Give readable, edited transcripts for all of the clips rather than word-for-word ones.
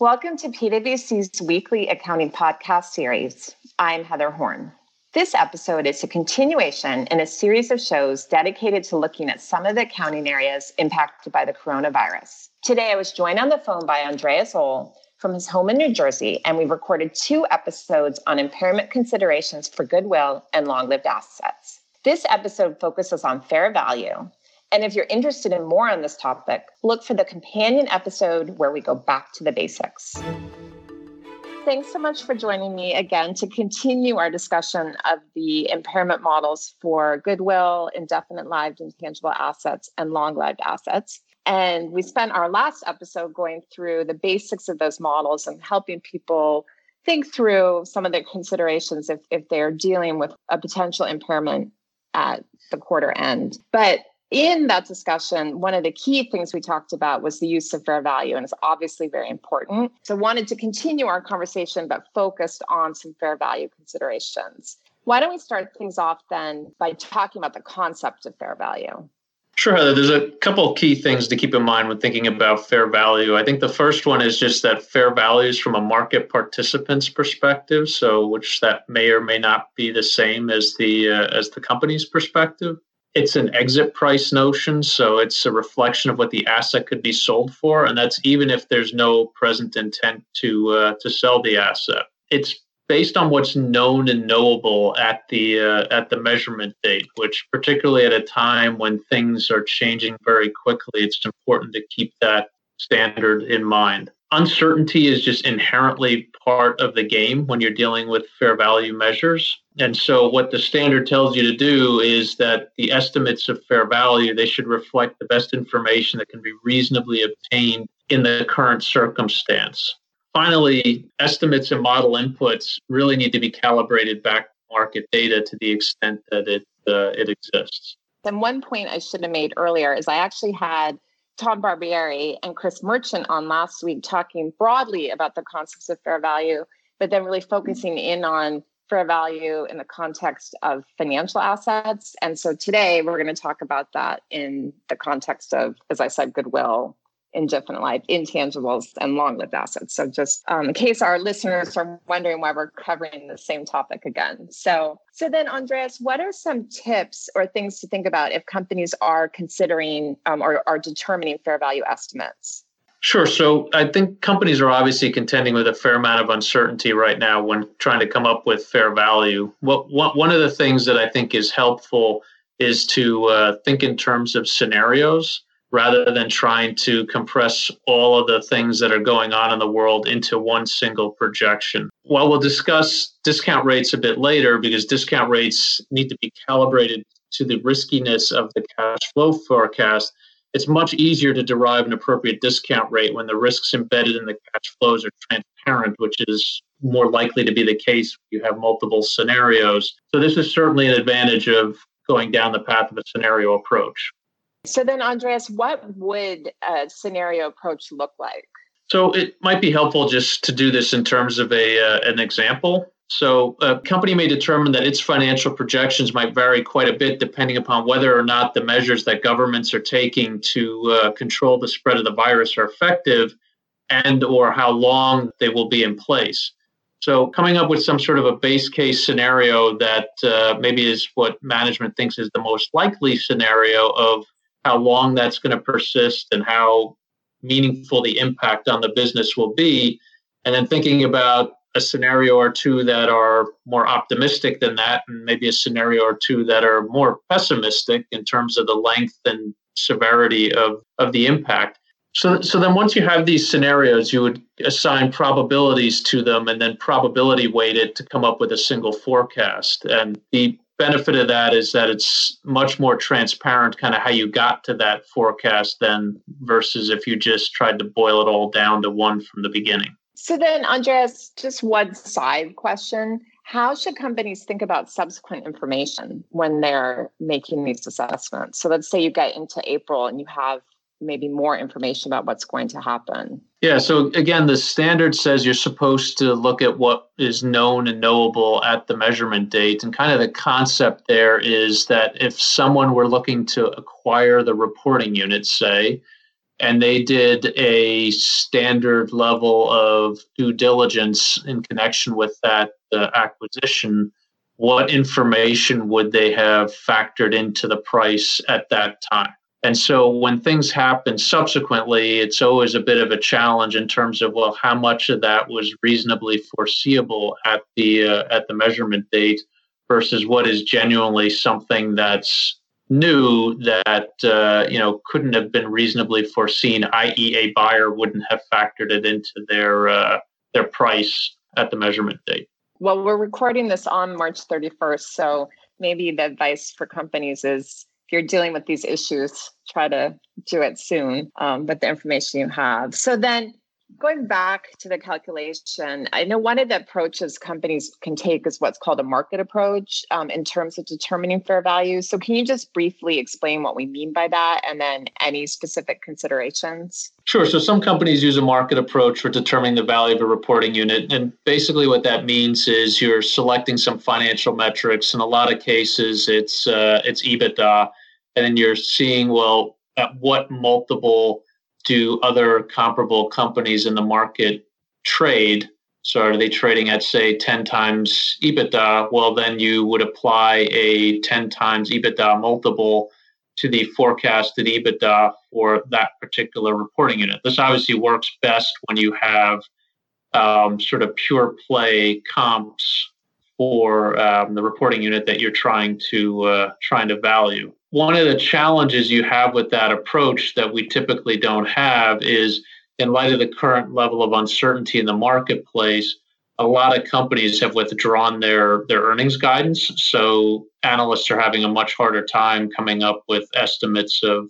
Welcome to PwC's weekly accounting podcast series. I'm Heather Horn. This episode is a continuation in a series of shows dedicated to looking at some of the accounting areas impacted by the coronavirus. Today, I was joined on the phone by Andreas Ohl from his home in New Jersey, and we recorded two episodes on impairment considerations for goodwill and long-lived assets. This episode focuses on fair value. And if you're interested in more on this topic, look for the companion episode where we go back to the basics. Thanks so much for joining me again to continue our discussion of the impairment models for goodwill, indefinite-lived intangible assets, and long-lived assets. And we spent our last episode going through the basics of those models and helping people think through some of the considerations if they're dealing with a potential impairment at the quarter end. But in that discussion, one of the key things we talked about was the use of fair value, and it's obviously very important. So wanted to continue our conversation, but focused on some fair value considerations. Why don't we start things off then by talking about the concept of fair value? Sure, Heather. There's a couple of key things to keep in mind when thinking about fair value. I think the first one is just that fair value is from a market participant's perspective, so which that may or may not be the same as the company's perspective. It's an exit price notion, so it's a reflection of what the asset could be sold for, and that's even if there's no present intent to sell the asset. It's based on what's known and knowable at the measurement date, which particularly at a time when things are changing very quickly, it's important to keep that standard in mind. Uncertainty is just inherently part of the game when you're dealing with fair value measures. And so what the standard tells you to do is that the estimates of fair value, they should reflect the best information that can be reasonably obtained in the current circumstance. Finally, estimates and model inputs really need to be calibrated back to market data to the extent that it exists. And one point I should have made earlier is I actually had Tom Barbieri and Chris Merchant on last week talking broadly about the concepts of fair value, but then really focusing in on fair value in the context of financial assets. And so today we're going to talk about that in the context of, as I said, goodwill, indefinite-lived intangibles, and long-lived assets. So just in case our listeners are wondering why we're covering the same topic again. So then, Andreas, what are some tips or things to think about if companies are considering or are determining fair value estimates? Sure. So I think companies are obviously contending with a fair amount of uncertainty right now when trying to come up with fair value. One of the things that I think is helpful is to think in terms of scenarios, rather than trying to compress all of the things that are going on in the world into one single projection. While we'll discuss discount rates a bit later, because discount rates need to be calibrated to the riskiness of the cash flow forecast, it's much easier to derive an appropriate discount rate when the risks embedded in the cash flows are transparent, which is more likely to be the case when you have multiple scenarios. So this is certainly an advantage of going down the path of a scenario approach. So then, Andreas, what would a scenario approach look like? So it might be helpful just to do this in terms of an example. So a company may determine that its financial projections might vary quite a bit depending upon whether or not the measures that governments are taking to control the spread of the virus are effective and or how long they will be in place. So coming up with some sort of a base case scenario that maybe is what management thinks is the most likely scenario of how long that's going to persist and how meaningful the impact on the business will be. And then thinking about a scenario or two that are more optimistic than that, and maybe a scenario or two that are more pessimistic in terms of the length and severity of the impact. So then once you have these scenarios, you would assign probabilities to them and then probability weight it to come up with a single forecast. And the benefit of that is that it's much more transparent kind of how you got to that forecast than versus if you just tried to boil it all down to one from the beginning. So then, Andreas, just one side question. How should companies think about subsequent information when they're making these assessments? So let's say you get into April and you have maybe more information about what's going to happen. Yeah. So again, the standard says you're supposed to look at what is known and knowable at the measurement date. And kind of the concept there is that if someone were looking to acquire the reporting unit, say, And they did a standard level of due diligence in connection with that acquisition. What information would they have factored into the price at that time? And so when things happen subsequently, it's always a bit of a challenge in terms of, well, how much of that was reasonably foreseeable at the measurement date versus what is genuinely something that's new that couldn't have been reasonably foreseen, i.e. a buyer wouldn't have factored it into their price at the measurement date. Well, we're recording this on March 31st, so maybe the advice for companies is, if you're dealing with these issues, try to do it soon with the information you have. So then going back to the calculation, I know one of the approaches companies can take is what's called a market approach in terms of determining fair value. So can you just briefly explain what we mean by that and then any specific considerations? Sure. So some companies use a market approach for determining the value of a reporting unit. And basically what that means is you're selecting some financial metrics. In a lot of cases, it's EBITDA. And then you're seeing, well, at what multiple do other comparable companies in the market trade? So are they trading at, say, 10 times EBITDA? Well, then you would apply a 10 times EBITDA multiple to the forecasted EBITDA for that particular reporting unit. This obviously works best when you have sort of pure play comps for the reporting unit that you're trying to value. One of the challenges you have with that approach that we typically don't have is, in light of the current level of uncertainty in the marketplace, a lot of companies have withdrawn their earnings guidance. So analysts are having a much harder time coming up with estimates of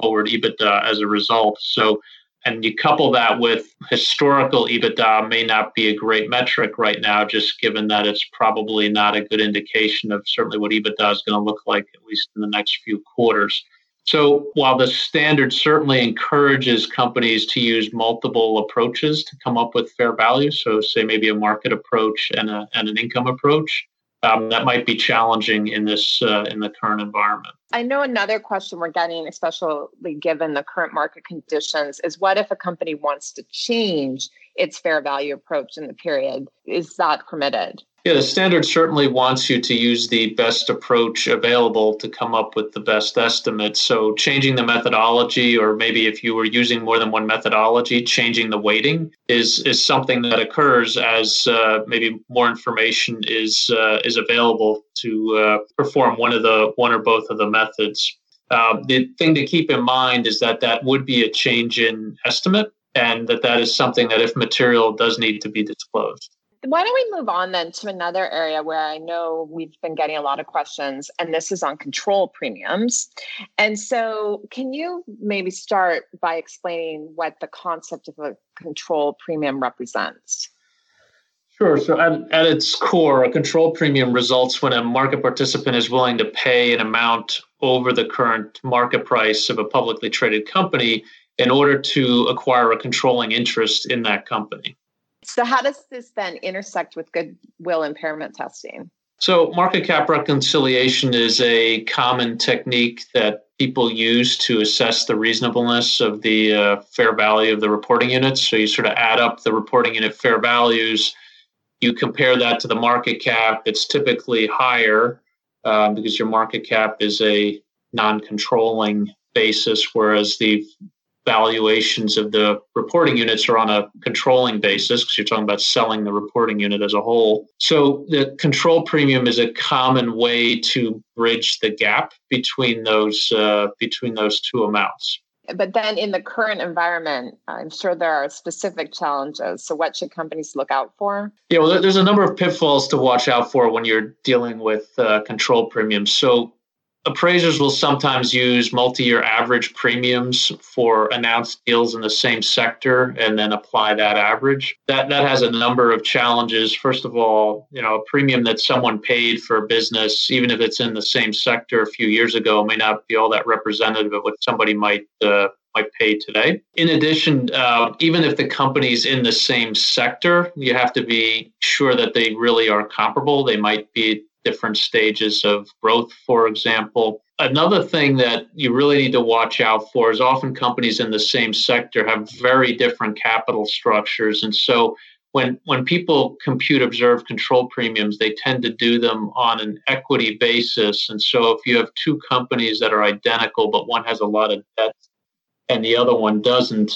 forward EBITDA as a result. So, and you couple that with historical EBITDA may not be a great metric right now, just given that it's probably not a good indication of certainly what EBITDA is going to look like, at least in the next few quarters. So while the standard certainly encourages companies to use multiple approaches to come up with fair value, so say maybe a market approach and an income approach, that might be challenging in this in the current environment. I know another question we're getting, especially given the current market conditions, is what if a company wants to change its fair value approach in the period? Is that permitted? Yeah, the standard certainly wants you to use the best approach available to come up with the best estimate. So changing the methodology, or maybe if you were using more than one methodology, changing the weighting is something that occurs as maybe more information is available to perform one or both of the methods. The thing to keep in mind is that would be a change in estimate, and that is something that, if material, does need to be disclosed. Why don't we move on then to another area where I know we've been getting a lot of questions, and this is on control premiums. And so can you maybe start by explaining what the concept of a control premium represents? Sure. So at its core, a control premium results when a market participant is willing to pay an amount over the current market price of a publicly traded company in order to acquire a controlling interest in that company. So how does this then intersect with goodwill impairment testing? So market cap reconciliation is a common technique that people use to assess the reasonableness of the fair value of the reporting units. So you sort of add up the reporting unit fair values, you compare that to the market cap. It's typically higher because your market cap is a non-controlling basis, whereas the valuations of the reporting units are on a controlling basis because you're talking about selling the reporting unit as a whole. So the control premium is a common way to bridge the gap between those two amounts. But then in the current environment, I'm sure there are specific challenges. So what should companies look out for? Yeah, well, there's a number of pitfalls to watch out for when you're dealing with control premiums. So appraisers will sometimes use multi-year average premiums for announced deals in the same sector and then apply that average. That has a number of challenges. First of all, a premium that someone paid for a business, even if it's in the same sector a few years ago, may not be all that representative of what somebody might pay today. In addition, even if the company's in the same sector, you have to be sure that they really are comparable. They might be different stages of growth, for example. Another thing that you really need to watch out for is often companies in the same sector have very different capital structures. And so when people compute observed control premiums, they tend to do them on an equity basis. And so if you have two companies that are identical, but one has a lot of debt and the other one doesn't,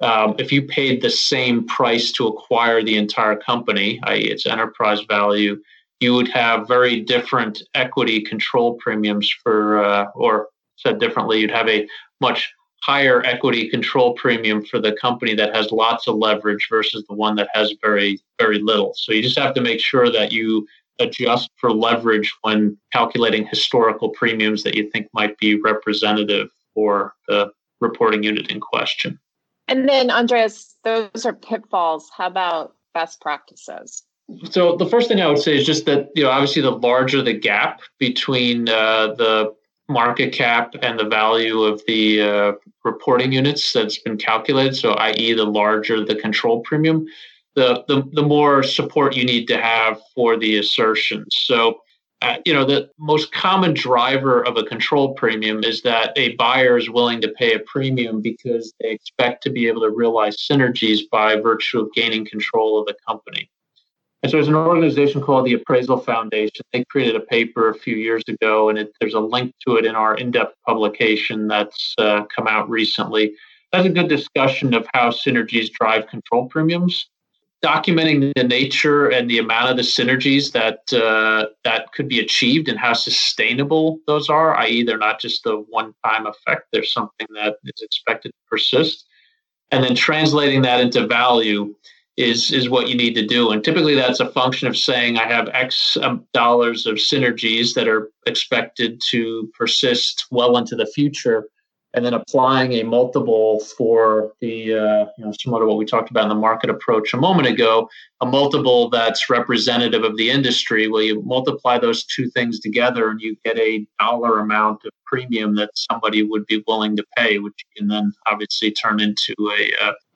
if you paid the same price to acquire the entire company, i.e. its enterprise value, you would have very different equity control premiums for, or said differently, you'd have a much higher equity control premium for the company that has lots of leverage versus the one that has very, very little. So you just have to make sure that you adjust for leverage when calculating historical premiums that you think might be representative for the reporting unit in question. And then, Andreas, those are pitfalls. How about best practices? So the first thing I would say is just that, you know, obviously the larger the gap between the market cap and the value of the reporting units that's been calculated, so i.e. the larger the control premium, the more support you need to have for the assertions. So, you know, the most common driver of a control premium is that a buyer is willing to pay a premium because they expect to be able to realize synergies by virtue of gaining control of the company. And so there's an organization called the Appraisal Foundation. They created a paper a few years ago, and there's a link to it in our in-depth publication that's come out recently. That's a good discussion of how synergies drive control premiums. Documenting the nature and the amount of the synergies that that could be achieved and how sustainable those are, i.e. they're not just a one-time effect. There's something that is expected to persist. And then translating that into value is what you need to do. And typically that's a function of saying I have X dollars of synergies that are expected to persist well into the future, and then applying a multiple for the, you know, similar to what we talked about in the market approach a moment ago, a multiple that's representative of the industry, where you multiply those two things together and you get a dollar amount of premium that somebody would be willing to pay, which you can then obviously turn into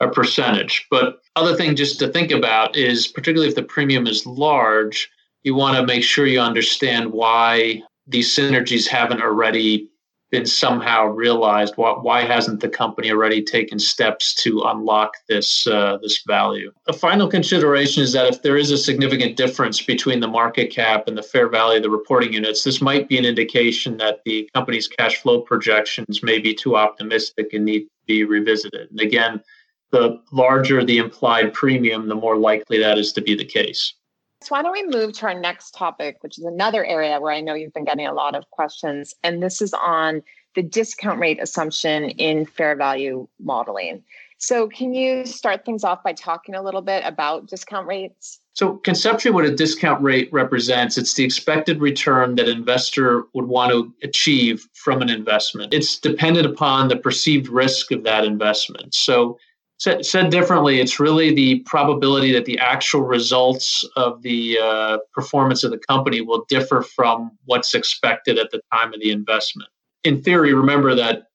a percentage. But other thing just to think about is, particularly if the premium is large, you want to make sure you understand why these synergies haven't already been somehow realized. Why hasn't the company already taken steps to unlock this this value? A final consideration is that if there is a significant difference between the market cap and the fair value of the reporting units, this might be an indication that the company's cash flow projections may be too optimistic and need to be revisited. And again, the larger the implied premium, the more likely that is to be the case. So why don't we move to our next topic, which is another area where I know you've been getting a lot of questions, and this is on the discount rate assumption in fair value modeling. So can you start things off by talking a little bit about discount rates? So conceptually, what a discount rate represents, it's the expected return that an investor would want to achieve from an investment. It's dependent upon the perceived risk of that investment. So said differently, it's really the probability that the actual results of the performance of the company will differ from what's expected at the time of the investment. In theory, remember that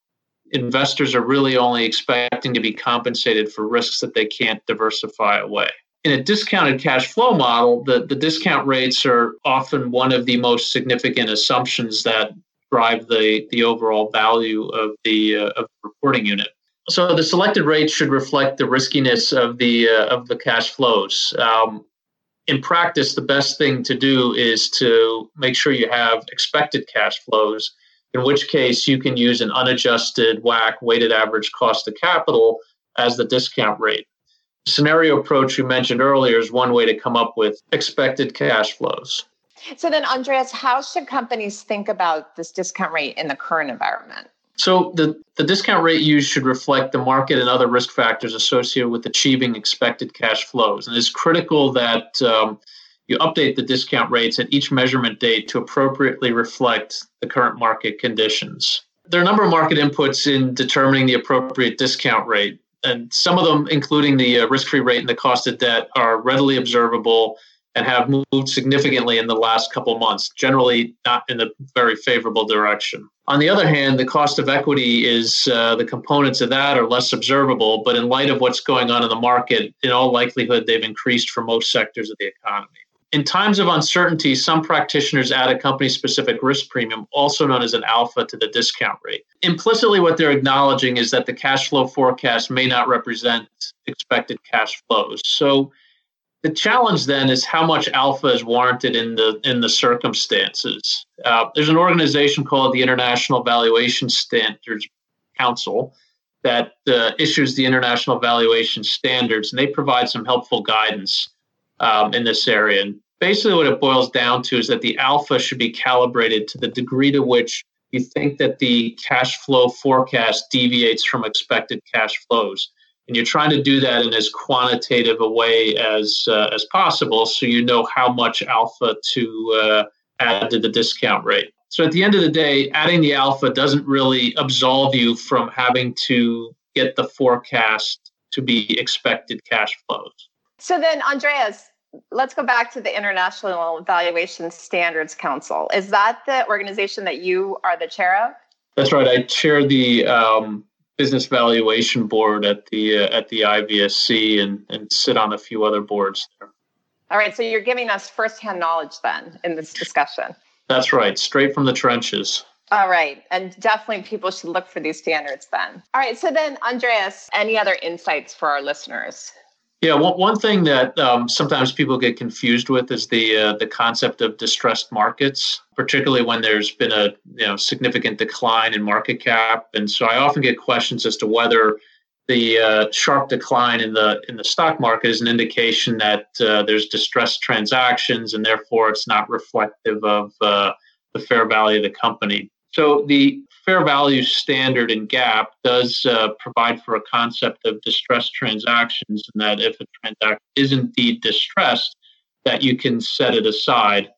investors are really only expecting to be compensated for risks that they can't diversify away. In a discounted cash flow model, the discount rates are often one of the most significant assumptions that drive the overall value of the reporting unit. So the selected rates should reflect the riskiness of the cash flows. In practice, the best thing to do is to make sure you have expected cash flows, in which case you can use an unadjusted WACC, weighted average cost of capital, as the discount rate. The scenario approach you mentioned earlier is one way to come up with expected cash flows. So then, Andreas, how should companies think about this discount rate in the current environment? So the discount rate used should reflect the market and other risk factors associated with achieving expected cash flows. And it's critical that you update the discount rates at each measurement date to appropriately reflect the current market conditions. There are a number of market inputs in determining the appropriate discount rate, and some of them, including the risk-free rate and the cost of debt, are readily observable and have moved significantly in the last couple months, generally not in a very favorable direction. On the other hand, the cost of equity is the components of that are less observable, but in light of what's going on in the market, in all likelihood, they've increased for most sectors of the economy. In times of uncertainty, some practitioners add a company-specific risk premium, also known as an alpha, to the discount rate. Implicitly, what they're acknowledging is that the cash flow forecast may not represent expected cash flows. So the challenge then is how much alpha is warranted in the circumstances. There's an organization called the International Valuation Standards Council that issues the International Valuation Standards, and they provide some helpful guidance in this area. And basically what it boils down to is that the alpha should be calibrated to the degree to which you think that the cash flow forecast deviates from expected cash flows. And you're trying to do that in as quantitative a way as possible, so you know how much alpha to add to the discount rate. So at the end of the day, adding the alpha doesn't really absolve you from having to get the forecast to be expected cash flows. So then, Andreas, let's go back to the International Valuation Standards Council. Is that the organization that you are the chair of? That's right. I chair the Business Valuation Board at the IVSC and sit on a few other boards there. All right. So you're giving us firsthand knowledge then in this discussion. That's right. Straight from the trenches. All right. And definitely people should look for these standards then. All right. So then, Andreas, any other insights for our listeners? Yeah, one thing that sometimes people get confused with is the concept of distressed markets, particularly when there's been a significant decline in market cap. And so I often get questions as to whether the sharp decline in the stock market is an indication that there's distressed transactions, and therefore it's not reflective of the fair value of the company. So the fair value standard in GAAP does provide for a concept of distressed transactions, and that if a transaction is indeed distressed, that you can set it aside.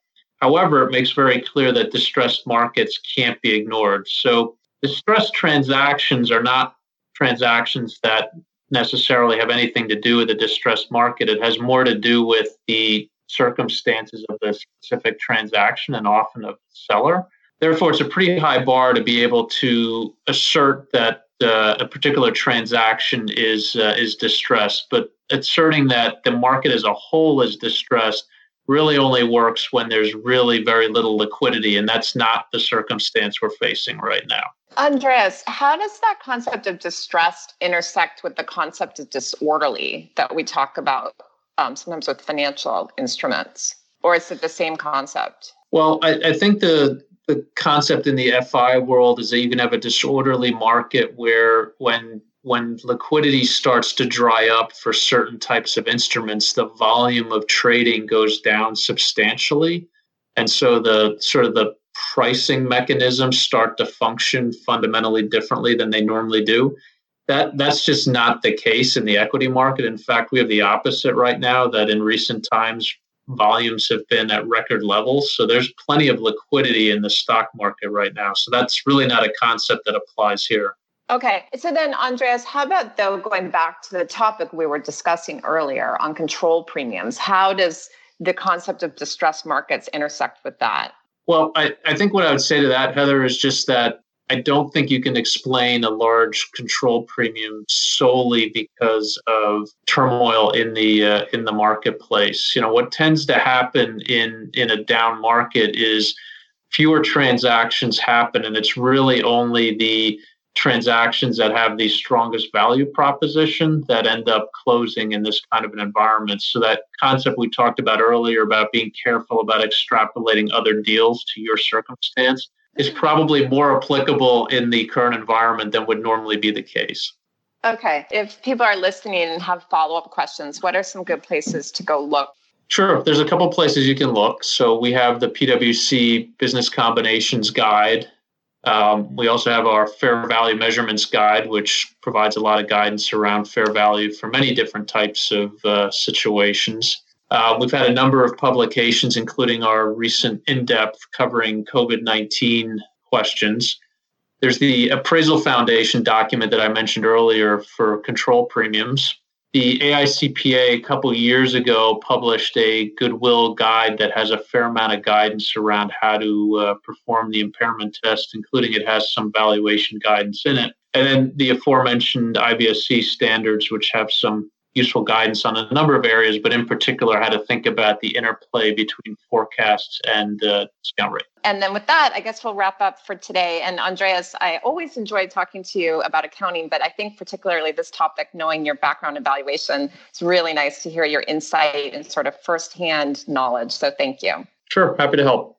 However, it makes very clear that distressed markets can't be ignored. So distressed transactions are not transactions that necessarily have anything to do with a distressed market. It has more to do with the circumstances of the specific transaction and often of the seller. Therefore, it's a pretty high bar to be able to assert that a particular transaction is distressed. But asserting that the market as a whole is distressed really only works when there's really very little liquidity, and that's not the circumstance we're facing right now. Andreas, how does that concept of distressed intersect with the concept of disorderly that we talk about sometimes with financial instruments? Or is it the same concept? Well, I think the concept in the FI world is that you can have a disorderly market where when liquidity starts to dry up for certain types of instruments, the volume of trading goes down substantially. And so the sort of the pricing mechanisms start to function fundamentally differently than they normally do. That's just not the case in the equity market. In fact, we have the opposite right now, that in recent times, volumes have been at record levels. So there's plenty of liquidity in the stock market right now. So that's really not a concept that applies here. Okay. So then, Andreas, how about, though, going back to the topic we were discussing earlier on control premiums, how does the concept of distressed markets intersect with that? Well, I think what I would say to that, Heather, is just that I don't think you can explain a large control premium solely because of turmoil in the marketplace. You know, what tends to happen in a down market is fewer transactions happen, and it's really only the transactions that have the strongest value proposition that end up closing in this kind of an environment. So that concept we talked about earlier about being careful about extrapolating other deals to your circumstance is probably more applicable in the current environment than would normally be the case. Okay. If people are listening and have follow-up questions, what are some good places to go look? Sure. There's a couple places you can look. So we have the PwC Business Combinations Guide. We also have our Fair Value Measurements Guide, which provides a lot of guidance around fair value for many different types of situations. We've had a number of publications, including our recent in-depth covering COVID-19 questions. There's the Appraisal Foundation document that I mentioned earlier for control premiums. The AICPA a couple years ago published a goodwill guide that has a fair amount of guidance around how to perform the impairment test, including it has some valuation guidance in it. And then the aforementioned IVSC standards, which have some useful guidance on a number of areas, but in particular, how to think about the interplay between forecasts and discount rate. And then with that, I guess we'll wrap up for today. And Andreas, I always enjoy talking to you about accounting, but I think particularly this topic, knowing your background in valuation, it's really nice to hear your insight and sort of firsthand knowledge. So thank you. Sure. Happy to help.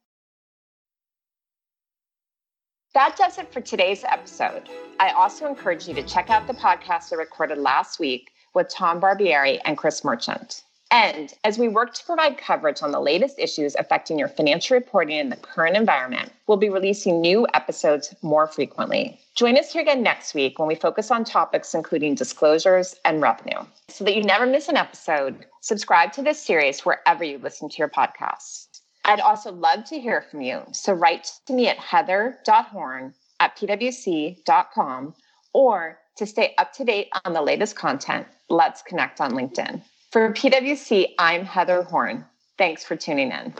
That does it for today's episode. I also encourage you to check out the podcast I recorded last week with Tom Barbieri and Chris Merchant. And as we work to provide coverage on the latest issues affecting your financial reporting in the current environment, we'll be releasing new episodes more frequently. Join us here again next week when we focus on topics including disclosures and revenue. So that you never miss an episode, subscribe to this series wherever you listen to your podcasts. I'd also love to hear from you, so write to me at heather.horn@pwc.com, or to stay up to date on the latest content, let's connect on LinkedIn. For PwC, I'm Heather Horn. Thanks for tuning in.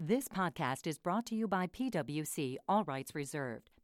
This podcast is brought to you by PwC, all rights reserved.